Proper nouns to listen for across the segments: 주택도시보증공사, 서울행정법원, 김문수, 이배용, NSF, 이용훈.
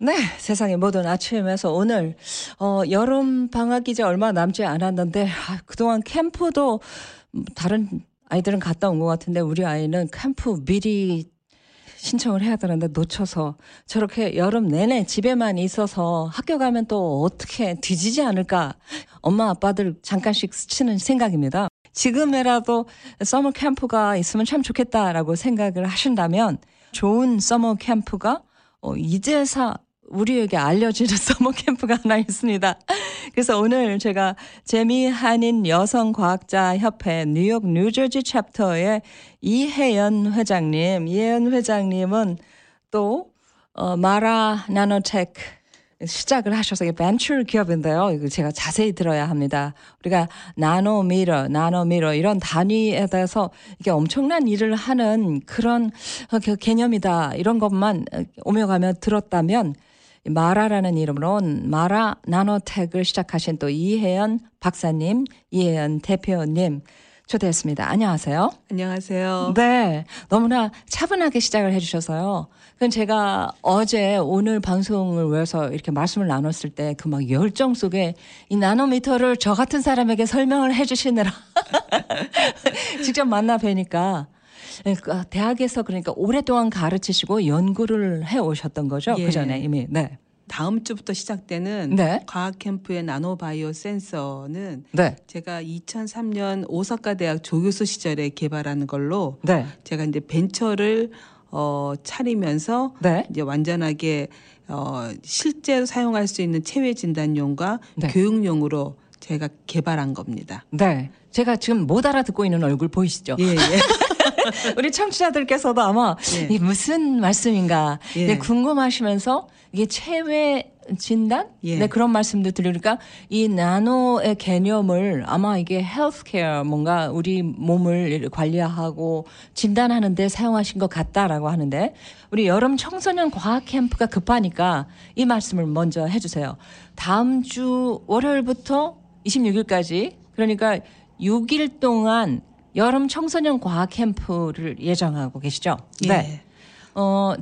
네, 세상의 모든 아침에서 오늘 여름 방학 이제 얼마 남지 않았는데 그동안 캠프도 다른 아이들은 갔다 온 것 같은데 우리 아이는 캠프 미리 신청을 해야 되는데 놓쳐서 저렇게 여름 내내 집에만 있어서 학교 가면 또 어떻게 뒤지지 않을까 엄마 아빠들 잠깐씩 스치는 생각입니다. 지금이라도 서머 캠프가 있으면 참 좋겠다라고 생각을 하신다면 좋은 서머 캠프가 이제서 우리에게 알려지는 서머 캠프가 하나 있습니다. 그래서 오늘 제가 재미 한인 여성과학자협회 뉴욕 뉴저지 챕터의 이혜연 회장님, 이혜연 회장님은 또 마라 나노테크 시작을 하셔서 이게 벤처 기업인데요. 이거 제가 자세히 들어야 합니다. 우리가 나노미터 이런 단위에 대해서 이게 엄청난 일을 하는 그런 개념이다. 이런 것만 오며가며 들었다면 마라라는 이름으로 마라 나노텍을 시작하신 또 이혜연 박사님, 이혜연 대표님 초대했습니다. 안녕하세요. 안녕하세요. 네, 너무나 차분하게 시작을 해주셔서요. 그럼 제가 어제 오늘 방송을 위해서 이렇게 말씀을 나눴을 때 그 막 열정 속에 이 나노미터를 저 같은 사람에게 설명을 해주시느라 직접 만나 뵈니까 대학에서 그러니까 오랫동안 가르치시고 연구를 해오셨던 거죠? 예. 그 전에 이미. 네. 다음 주부터 시작되는 네. 과학 캠프의 나노바이오 센서는 네. 제가 2003년 오사카 대학 조교수 시절에 개발한 걸로 네. 제가 이제 벤처를 차리면서 네. 이제 완전하게 실제로 사용할 수 있는 체외 진단용과 네. 교육용으로 제가 개발한 겁니다. 네. 제가 지금 못 알아듣고 있는 얼굴 보이시죠? 예, 예. 우리 청취자들께서도 아마 예. 이게 무슨 말씀인가 예. 궁금하시면서 이게 체외 진단? 예. 네, 그런 말씀도 들으니까 이 나노의 개념을 아마 이게 헬스케어 뭔가 우리 몸을 관리하고 진단하는 데 사용하신 것 같다라고 하는데 우리 여름 청소년 과학 캠프가 급하니까 이 말씀을 먼저 해주세요. 다음 주 월요일부터 26일까지 그러니까 6일 동안 여름 청소년 과학 캠프를 예정하고 계시죠? 예. 네.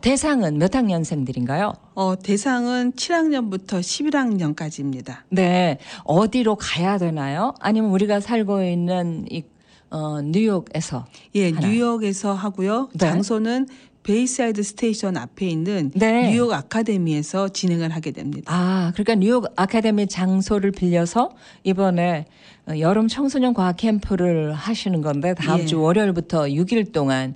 대상은 몇 학년생들인가요? 대상은 7학년부터 11학년까지입니다. 네. 어디로 가야 되나요? 아니면 우리가 살고 있는 이 뉴욕에서? 예, 하나. 뉴욕에서 하고요. 네. 장소는 베이사이드 스테이션 앞에 있는 네. 뉴욕 아카데미에서 진행을 하게 됩니다. 아, 그러니까 뉴욕 아카데미 장소를 빌려서 이번에 여름 청소년 과학 캠프를 하시는 건데 다음 예. 주 월요일부터 6일 동안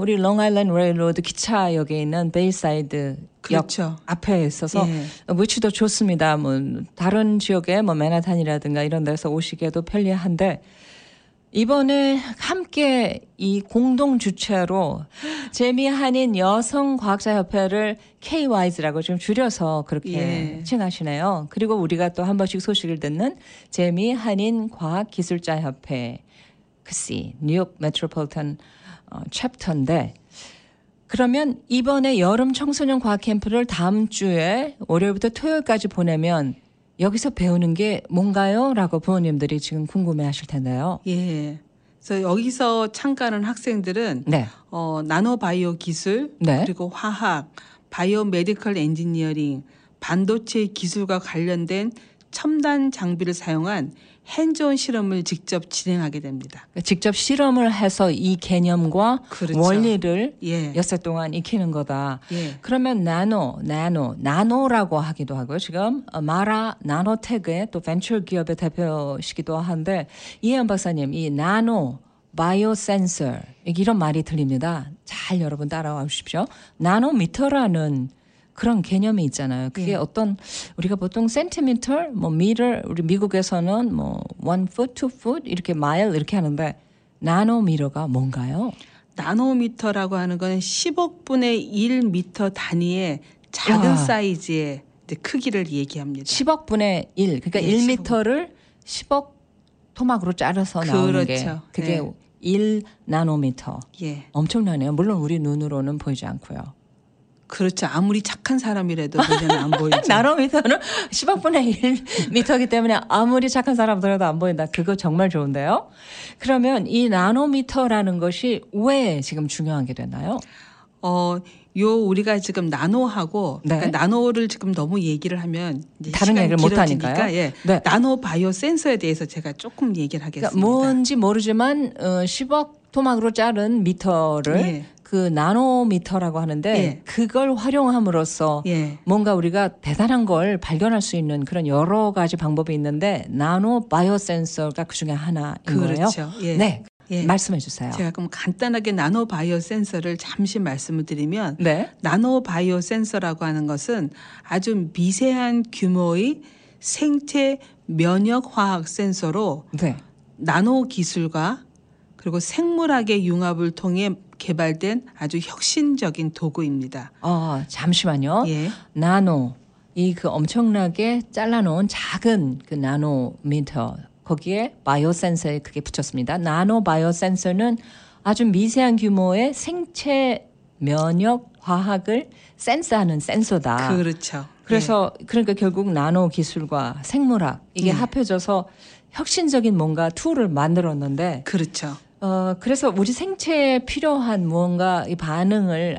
우리 롱아일랜드 레일로드 기차역에 있는 베이사이드 그렇죠. 역 앞에 있어서 위치도 예. 좋습니다. 뭐 다른 지역에 뭐 맨하탄이라든가 이런 데서 오시기에도 편리한데 이번에 함께 이 공동 주최로 재미한인 여성과학자협회를 KYS라고 좀 줄여서 그렇게 예. 칭하시네요. 그리고 우리가 또 한 번씩 소식을 듣는 재미한인 과학기술자협회 글씨 뉴욕 메트로폴리탄 챕터인데 그러면 이번에 여름 청소년 과학 캠프를 다음 주에 월요일부터 토요일까지 보내면 여기서 배우는 게 뭔가요? 라고 부모님들이 지금 궁금해하실 텐데요. 예. 그래서 여기서 참가하는 학생들은 네. 나노바이오 기술, 네. 그리고 화학, 바이오메디컬 엔지니어링, 반도체 기술과 관련된 첨단 장비를 사용한 핸즈온 실험을 직접 진행하게 됩니다. 직접 실험을 해서 이 개념과 그렇죠. 원리를 예. 엿새 동안 익히는 거다. 예. 그러면 나노라고 하기도 하고요. 지금 마라 나노텍의 또 벤처 기업의 대표시기도 한데 이혜연 박사님, 이 나노 바이오 센서 이런 말이 들립니다. 잘 여러분 따라와 주십시오. 나노미터라는 그런 개념이 있잖아요. 그게 예. 어떤 우리가 보통 센티미터, 뭐 미터, 우리 미국에서는 뭐 1ft, 2ft 이렇게 마일 이렇게 하는데 나노미터가 뭔가요? 나노미터라고 하는 건 10억분의 1미터 단위의 작은 야. 사이즈의 크기를 얘기합니다. 10억분의 1, 그러니까 예, 1미터를 10억 토막으로 자르서 나오는 그렇죠. 게 그게 예. 1 나노미터. 예. 엄청나네요. 물론 우리 눈으로는 보이지 않고요. 그렇죠. 아무리 착한 사람이라도 눈에는 안 보이죠. 나노미터는 10억분의 1미터이기 때문에 아무리 착한 사람들에도 안 보인다. 그거 정말 좋은데요. 그러면 이 나노미터라는 것이 왜 지금 중요하게 되나요? 요 우리가 지금 나노하고 네. 그러니까 나노를 지금 너무 얘기를 하면 이제 다른 얘기를 못 하니까요. 예. 네. 나노 바이오 센서에 대해서 제가 조금 얘기를 하겠습니다. 그러니까 뭔지 모르지만 10억 토막으로 자른 미터를 예. 그 나노미터라고 하는데 예. 그걸 활용함으로써 예. 뭔가 우리가 대단한 걸 발견할 수 있는 그런 여러 가지 방법이 있는데 나노 바이오 센서가 그중에 하나인 거예요. 그렇죠. 예. 네. 예. 말씀해 주세요. 제가 그럼 간단하게 나노 바이오 센서를 잠시 말씀을 드리면 네. 나노 바이오 센서라고 하는 것은 아주 미세한 규모의 생체 면역 화학 센서로 네. 나노 기술과 그리고 생물학의 융합을 통해 개발된 아주 혁신적인 도구입니다. 잠시만요. 예. 나노 이 그 엄청나게 잘라놓은 작은 그 나노미터 거기에 바이오 센서에 그게 붙였습니다. 나노 바이오 센서는 아주 미세한 규모의 생체 면역 화학을 센서하는 센서다. 그렇죠. 그래서 네. 그러니까 결국 나노 기술과 생물학 이게 네. 합해져서 혁신적인 뭔가 툴을 만들었는데. 그렇죠. 그래서 우리 생체에 필요한 무언가 이 반응을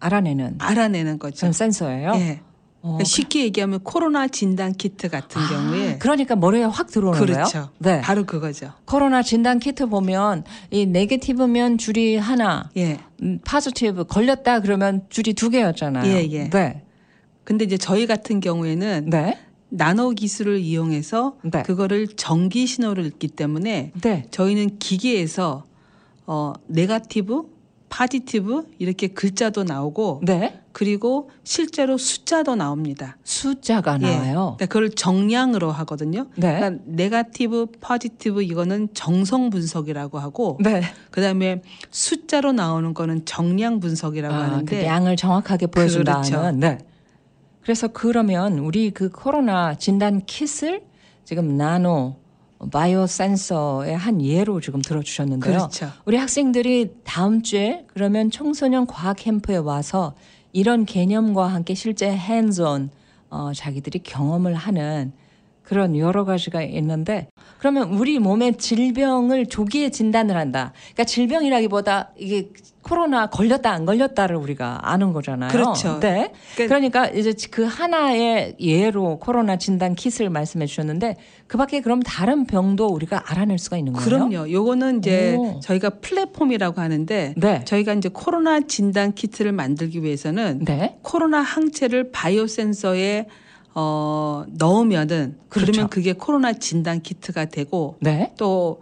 알아내는 거죠. 센서예요. 예. 그러니까 쉽게 얘기하면 코로나 진단 키트 같은 경우에 그러니까 머리에 확 들어오는 거예요. 그렇죠. 네. 바로 그거죠. 코로나 진단 키트 보면 이 네게티브면 줄이 하나, 예. 파지티브 걸렸다 그러면 줄이 두 개였잖아요. 예, 예. 네. 근데 이제 저희 같은 경우에는 네. 나노 기술을 이용해서 네. 그거를 전기 신호를 읽기 때문에 네. 저희는 기계에서 네거티브, 파지티브 이렇게 글자도 나오고 네. 그리고 실제로 숫자도 나옵니다. 숫자가 예. 나와요. 그러니까 그걸 정량으로 하거든요. 네. 그러니까 네거티브, 파지티브 이거는 정성 분석이라고 하고 네. 그다음에 숫자로 나오는 거는 정량 분석이라고 하는데 그 양을 정확하게 보여준다는. 그렇죠. 네. 그래서 그러면 우리 그 코로나 진단 킷을 지금 나노 바이오 센서의 한 예로 지금 들어주셨는데요. 그렇죠. 우리 학생들이 다음 주에 그러면 청소년 과학 캠프에 와서 이런 개념과 함께 실제 핸즈온 자기들이 경험을 하는 그런 여러 가지가 있는데 그러면 우리 몸의 질병을 조기에 진단을 한다. 그러니까 질병이라기보다 이게 코로나 걸렸다 안 걸렸다를 우리가 아는 거잖아요. 그렇죠. 네. 그러니까 이제 그 하나의 예로 코로나 진단 킷을 말씀해 주셨는데 그 밖에 그럼 다른 병도 우리가 알아낼 수가 있는 거예요? 그럼요. 요거는 이제 저희가 플랫폼이라고 하는데 네. 저희가 이제 코로나 진단 키트를 만들기 위해서는 네. 코로나 항체를 바이오 센서에 넣으면은 그렇죠. 그러면 그게 코로나 진단 키트가 되고 네? 또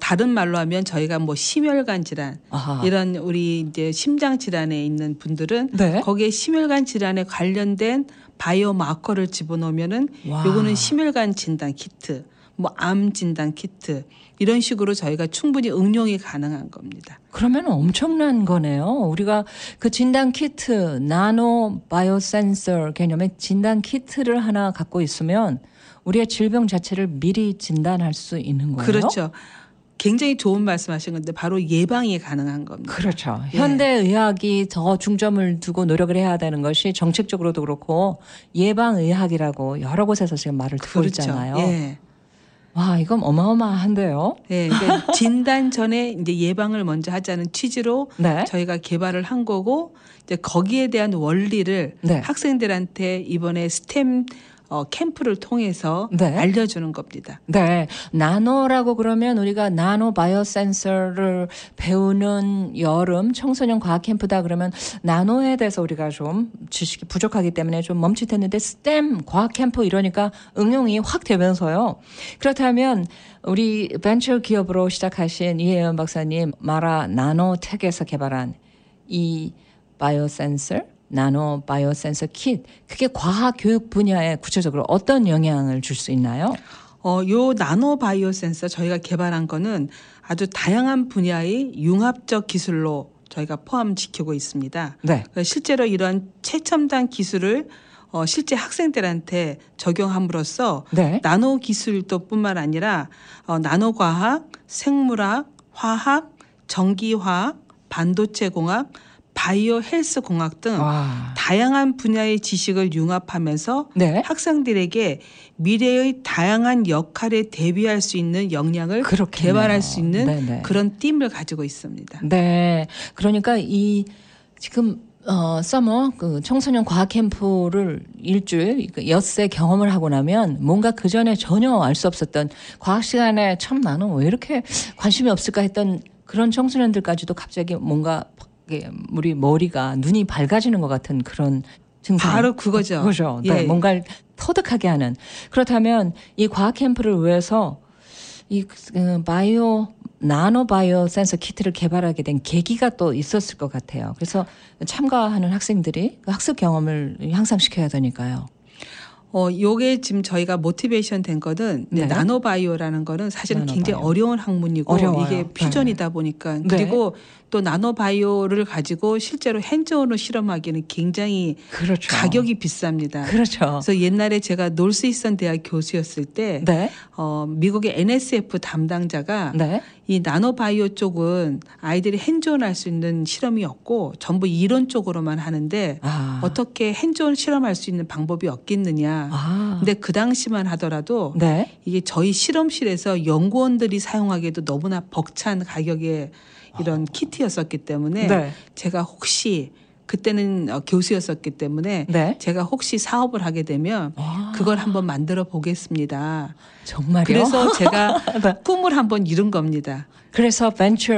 다른 말로 하면 저희가 뭐 심혈관 질환 아하. 이런 우리 이제 심장 질환에 있는 분들은 네? 거기에 심혈관 질환에 관련된 바이오 마커를 집어넣으면은 요거는 심혈관 진단 키트, 뭐 암 진단 키트 이런 식으로 저희가 충분히 응용이 가능한 겁니다. 그러면 엄청난 거네요. 우리가 그 진단 키트, 나노 바이오 센서 개념의 진단 키트를 하나 갖고 있으면 우리의 질병 자체를 미리 진단할 수 있는 거예요? 그렇죠. 굉장히 좋은 말씀하신 건데 바로 예방이 가능한 겁니다. 그렇죠. 예. 현대의학이 더 중점을 두고 노력을 해야 되는 것이 정책적으로도 그렇고 예방의학이라고 여러 곳에서 지금 말을 듣고 그렇죠. 있잖아요. 예. 와, 이건 어마어마한데요. 네, 그러니까 진단 전에 이제 예방을 먼저 하자는 취지로 네. 저희가 개발을 한 거고 이제 거기에 대한 원리를 네. 학생들한테 이번에 STEM 캠프를 통해서 네. 알려주는 겁니다. 네, 나노라고 그러면 우리가 나노 바이오 센서를 배우는 여름 청소년 과학 캠프다 그러면 나노에 대해서 우리가 좀 지식이 부족하기 때문에 좀 멈칫했는데 STEM 과학 캠프 이러니까 응용이 확 되면서요. 그렇다면 우리 벤처 기업으로 시작하신 이혜연 박사님 마라 나노텍에서 개발한 이 바이오 센서 나노 바이오 센서 킷 그게 과학 교육 분야에 구체적으로 어떤 영향을 줄 수 있나요? 요 나노 바이오 센서 저희가 개발한 거는 아주 다양한 분야의 융합적 기술로 저희가 포함시키고 있습니다. 네. 실제로 이런 최첨단 기술을 실제 학생들한테 적용함으로써 네. 나노 기술도 뿐만 아니라 나노 과학, 생물학, 화학, 전기화학, 반도체 공학 바이오 헬스 공학 등 다양한 분야의 지식을 융합하면서 네. 학생들에게 미래의 다양한 역할에 대비할 수 있는 역량을 그렇겠네요. 개발할 수 있는 네네. 그런 팀을 가지고 있습니다. 네. 그러니까 이 지금 서머 그 청소년 과학 캠프를 일주일 엿새 경험을 하고 나면 뭔가 그전에 전혀 알 수 없었던 과학 시간에 참 나는 왜 이렇게 관심이 없을까 했던 그런 청소년들까지도 갑자기 뭔가 우리 머리가 눈이 밝아지는 것 같은 그런 증상. 바로 그거죠. 그죠. 예. 네, 뭔가를 터득하게 하는. 그렇다면 이 과학 캠프를 위해서 이 나노바이오 센서 키트를 개발하게 된 계기가 또 있었을 것 같아요. 그래서 참가하는 학생들이 학습 경험을 향상시켜야 되니까요. 요게 지금 저희가 모티베이션 된 거는 네. 나노바이오라는 거는 사실은 나노바이오. 굉장히 어려운 학문이고 어려워요. 이게 퓨전이다 보니까 네. 그리고 또 나노바이오를 가지고 실제로 핸즈온으로 실험하기는 굉장히 그렇죠. 가격이 비쌉니다. 그렇죠. 그래서 옛날에 제가 노스이스턴 대학 교수였을 때 네. 미국의 NSF 담당자가 네. 이 나노바이오 쪽은 아이들이 핸즈온 할 수 있는 실험이 없고 전부 이론 쪽으로만 하는데 어떻게 핸즈온 실험할 수 있는 방법이 없겠느냐. 근데 그 당시만 하더라도 네. 이게 저희 실험실에서 연구원들이 사용하기에도 너무나 벅찬 가격의 이런 키트였었기 때문에 네. 제가 혹시 그때는 교수였었기 때문에 네. 제가 혹시 사업을 하게 되면 그걸 한번 만들어 보겠습니다. 정말요? 그래서 제가 네. 꿈을 한번 이룬 겁니다. 그래서 벤처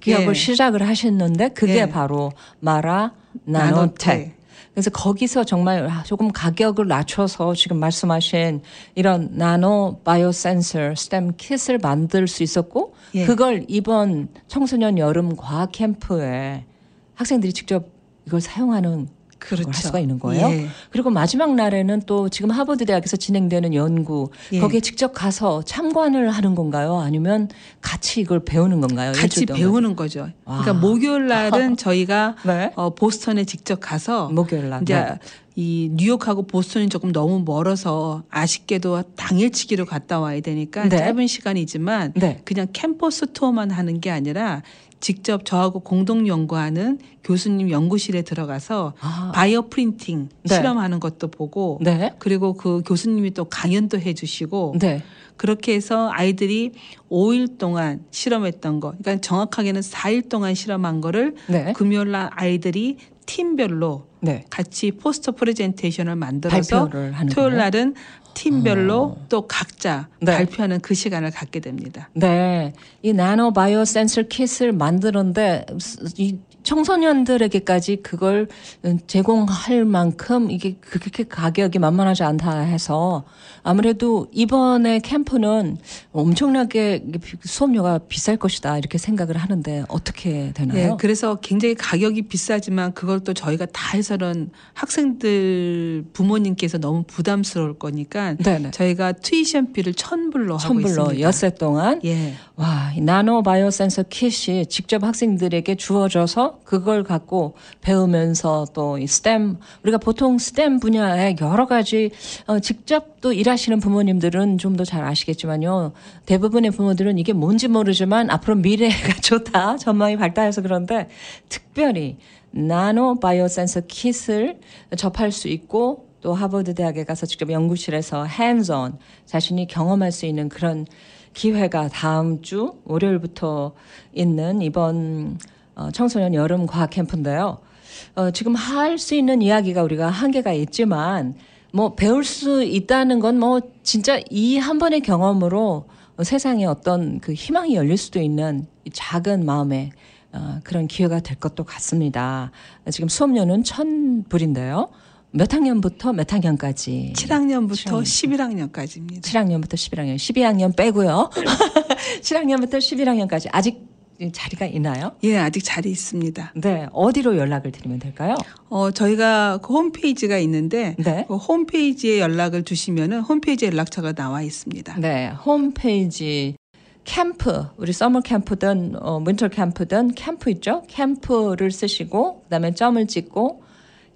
기업을 네. 시작을 하셨는데 그게 네. 바로 마라 나노텍. 그래서 거기서 정말 조금 가격을 낮춰서 지금 말씀하신 이런 나노 바이오 센서 스템 킷을 만들 수 있었고 예. 그걸 이번 청소년 여름 과학 캠프에 학생들이 직접 이걸 사용하는 그렇죠. 걸 할 수가 있는 거예요. 예. 그리고 마지막 날에는 또 지금 하버드 대학에서 진행되는 연구 예. 거기에 직접 가서 참관을 하는 건가요? 아니면 같이 이걸 배우는 건가요? 같이 배우는 거죠. 그러니까 목요일 날은 저희가 네. 보스턴에 직접 가서 목요일 날 이제 이 뉴욕하고 보스턴이 조금 너무 멀어서 아쉽게도 당일치기로 갔다 와야 되니까 네. 짧은 시간이지만 네. 그냥 캠퍼스 투어만 하는 게 아니라 직접 저하고 공동 연구하는 교수님 연구실에 들어가서 바이오 프린팅 네. 실험하는 것도 보고 네. 그리고 그 교수님이 또 강연도 해주시고 네. 그렇게 해서 아이들이 5일 동안 실험했던 거 그러니까 정확하게는 4일 동안 실험한 거를 네. 금요일날 아이들이 팀별로 네. 같이 포스터 프레젠테이션을 만들어서 토요일날은 팀별로 또 각자 네. 발표하는 그 시간을 갖게 됩니다. 네, 이 나노 바이오 센서 킷을 만드는데 이 청소년들에게까지 그걸 제공할 만큼 이게 그렇게 가격이 만만하지 않다 해서 아무래도 이번에 캠프는 엄청나게 수업료가 비쌀 것이다 이렇게 생각을 하는데 어떻게 되나요? 네, 그래서 굉장히 가격이 비싸지만 그걸 또 저희가 다 해서는 학생들 부모님께서 너무 부담스러울 거니까 네네. 저희가 튜이션비를 1,000불로 하고 있습니다. 엿새 동안 예. 와, 이 나노 바이오 센서 킷이 직접 학생들에게 주어져서 그걸 갖고 배우면서 또 이 STEM 우리가 보통 STEM 분야에 여러 가지 직접 또 일하시는 부모님들은 좀 더 잘 아시겠지만요. 대부분의 부모들은 이게 뭔지 모르지만 앞으로 미래가 좋다. 전망이 밝다해서 그런데 특별히 나노 바이오 센서 킷을 접할 수 있고 또 하버드 대학에 가서 직접 연구실에서 hands-on 자신이 경험할 수 있는 그런 기회가 다음 주 월요일부터 있는 이번 청소년 여름 과학 캠프인데요. 지금 할 수 있는 이야기가 우리가 한계가 있지만 뭐 배울 수 있다는 건 뭐 진짜 이 한 번의 경험으로 세상에 어떤 그 희망이 열릴 수도 있는 이 작은 마음의 그런 기회가 될 것도 같습니다. 지금 수업료는 1,000불인데요. 몇 학년부터 몇 학년까지? 7학년부터 11학년까지입니다. 7학년부터 11학년, 12학년 빼고요. 7학년부터 11학년까지 아직 자리가 있나요? 예, 아직 자리 있습니다. 네, 어디로 연락을 드리면 될까요? 저희가 그 홈페이지가 있는데 네. 그 홈페이지에 연락을 주시면은 홈페이지 연락처가 나와 있습니다. 네, 홈페이지 캠프 우리 서머 캠프든 윈터 캠프든 캠프 있죠? 캠프를 쓰시고 그다음에 점을 찍고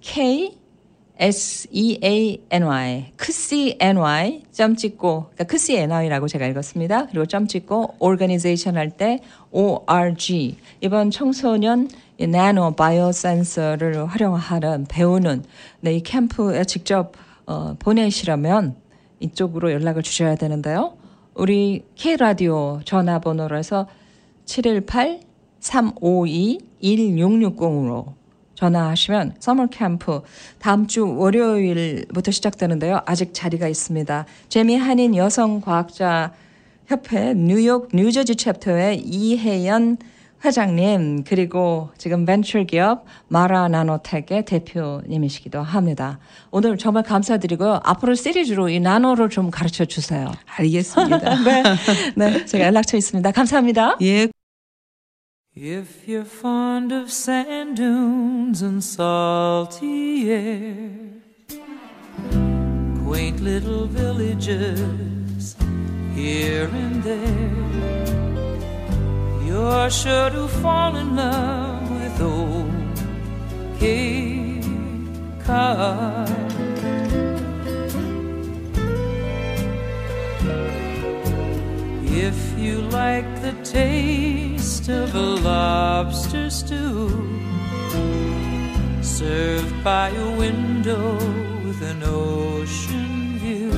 KSEANY, KSEANY, 점 찍고, 그러니까 KSEANY라고 제가 읽었습니다. 그리고 점 찍고, organization 할 때 ORG. 이번 청소년 나노 바이오 센서를 활용하는, 배우는 네, 이 캠프에 직접 보내시려면 이쪽으로 연락을 주셔야 되는데요. 우리 K라디오 전화번호로 해서 718-352-1660으로 전화하시면 서머 캠프 다음 주 월요일부터 시작되는데요. 아직 자리가 있습니다. 재미 한인 여성과학자 협회 뉴욕 뉴저지 챕터의 이혜연 회장님 그리고 지금 벤처 기업 마라 나노텍의 대표님이시기도 합니다. 오늘 정말 감사드리고요. 앞으로 시리즈로 이 나노를 좀 가르쳐 주세요. 알겠습니다. 네, 제가 연락처 있습니다. 감사합니다. 예. If you're fond of sand dunes and salty air, quaint little villages here and there, you're sure to fall in love with old Cape Cod. If you like the taste of a lobster stew served by a window with an ocean view,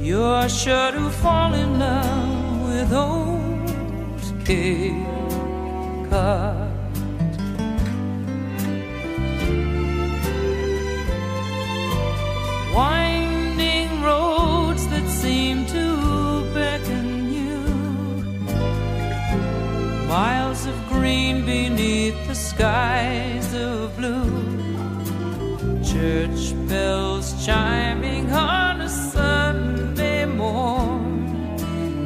you're sure to fall in love with old Cape Cod. Winding roads that seem to beckon you, miles of green beneath the skies of blue, church bells chiming on a Sunday morn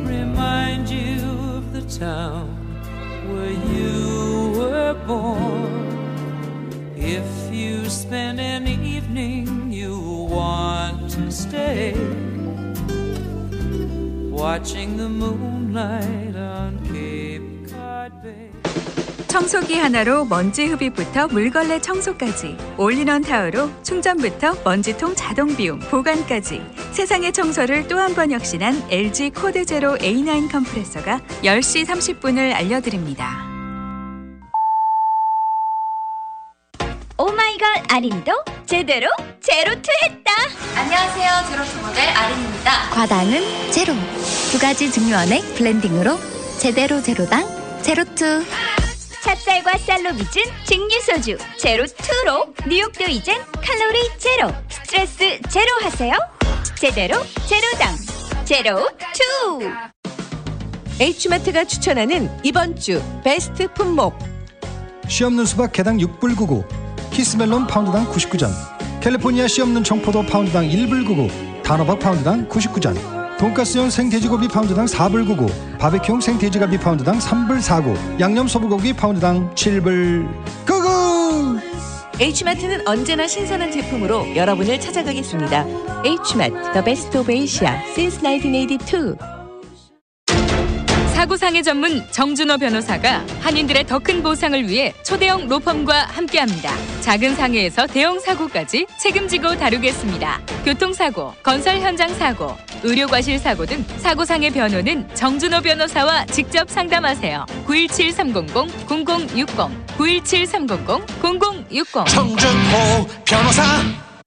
remind you of the town where you were born. If you spend an evening you want to stay, watching the moonlight on Cape Cod Bay. 청소기 하나로 먼지 흡입부터 물걸레 청소까지, 올인원 타워로 충전부터 먼지통 자동 비움, 보관까지 세상의 청소를 또 한 번 혁신한 LG 코드 제로 A9 컴프레서가 10시 30분을 알려드립니다. 오마이걸 아린도 제대로 제로투 했다. 안녕하세요, 제로투 모델 아린입니다. 과당은 제로, 두 가지 증류원액 블렌딩으로 제대로 제로당 제로투. 찹쌀과 쌀로 빚은 증류소주 제로투로 뉴욕도 이젠 칼로리 제로, 스트레스 제로 하세요. 제대로 제로당 제로투. H마트가 추천하는 이번 주 베스트 품목, 씨없는 수박 개당 6불 99, 키스멜론 파운드당 99전, 캘리포니아 씨없는 청포도 파운드당 1불 99, 단호박 파운드당 99전, 돈가스용 생돼지고기 파운드당 4불 99, 바베큐용 생돼지갈비 파운드당 3불 49, 양념소불고기 파운드당 7불 99. H마트는 언제나 신선한 제품으로 여러분을 찾아가겠습니다. H마트, The Best of Asia Since 1982. 사고상해 전문 정준호 변호사가 한인들의 더 큰 보상을 위해 초대형 로펌과 함께합니다. 작은 상해에서 대형 사고까지 책임지고 다루겠습니다. 교통사고, 건설 현장 사고, 의료과실 사고 등 사고상해 변호는 정준호 변호사와 직접 상담하세요. 917-300-0060, 917-300-0060. 정준호 변호사.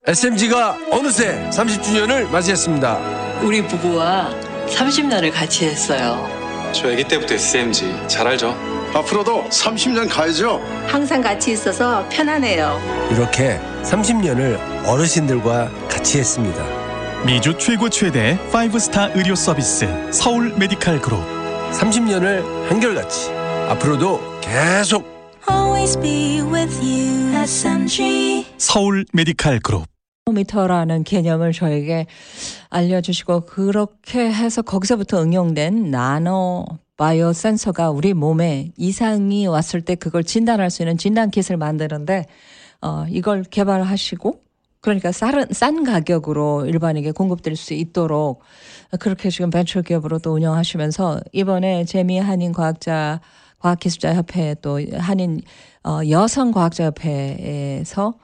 SMG가 어느새 30주년을 맞이했습니다. 우리 부부와 30년을 같이 했어요. 저 아기 때부터 SMG 잘 알죠? 앞으로도 30년 가야죠. 항상 같이 있어서 편안해요. 이렇게 30년을 어르신들과 같이 했습니다. 미주 최고 최대 5스타 의료 서비스 서울 메디칼 그룹, 30년을 한결같이 앞으로도 계속 Always be with you, SMG. 서울 메디칼 그룹. 미터라는 개념을 저에게 알려주시고, 그렇게 해서 거기서부터 응용된 나노 바이오 센서가 우리 몸에 이상이 왔을 때 그걸 진단할 수 있는 진단 킷을 만드는데, 이걸 개발하시고, 그러니까 싼 가격으로 일반인에게 공급될 수 있도록 그렇게 지금 벤처 기업으로 또 운영하시면서, 이번에 재미 한인 과학기술자협회 또 한인 여성과학자협회에서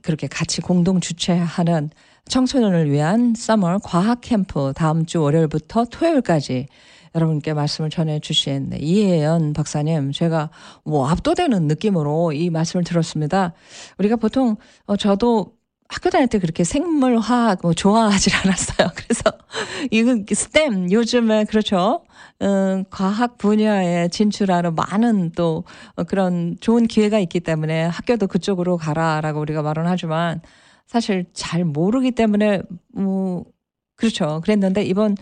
그렇게 같이 공동 주최하는 청소년을 위한 서머 과학 캠프, 다음 주 월요일부터 토요일까지 여러분께 말씀을 전해주신 이혜연 박사님, 제가 압도되는 느낌으로 이 말씀을 들었습니다. 우리가 보통 저도 학교 다닐 때 그렇게 생물, 화학 뭐 좋아하질 않았어요. 그래서 이건 STEM 요즘에 그렇죠. 과학 분야에 진출하는 많은 또 그런 좋은 기회가 있기 때문에 학교도 그쪽으로 가라라고 우리가 말은 하지만 사실 잘 모르기 때문에 뭐 그렇죠. 그랬는데 이번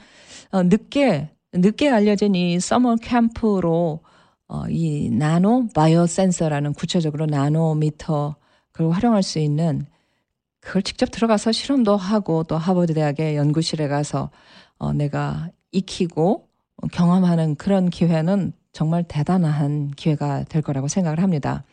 늦게 알려진 이 서머 캠프로 이 나노 바이오 센서라는 구체적으로 나노미터 그걸 활용할 수 있는 그걸 직접 들어가서 실험도 하고 또 하버드 대학의 연구실에 가서 내가 익히고 경험하는 그런 기회는 정말 대단한 기회가 될 거라고 생각을 합니다.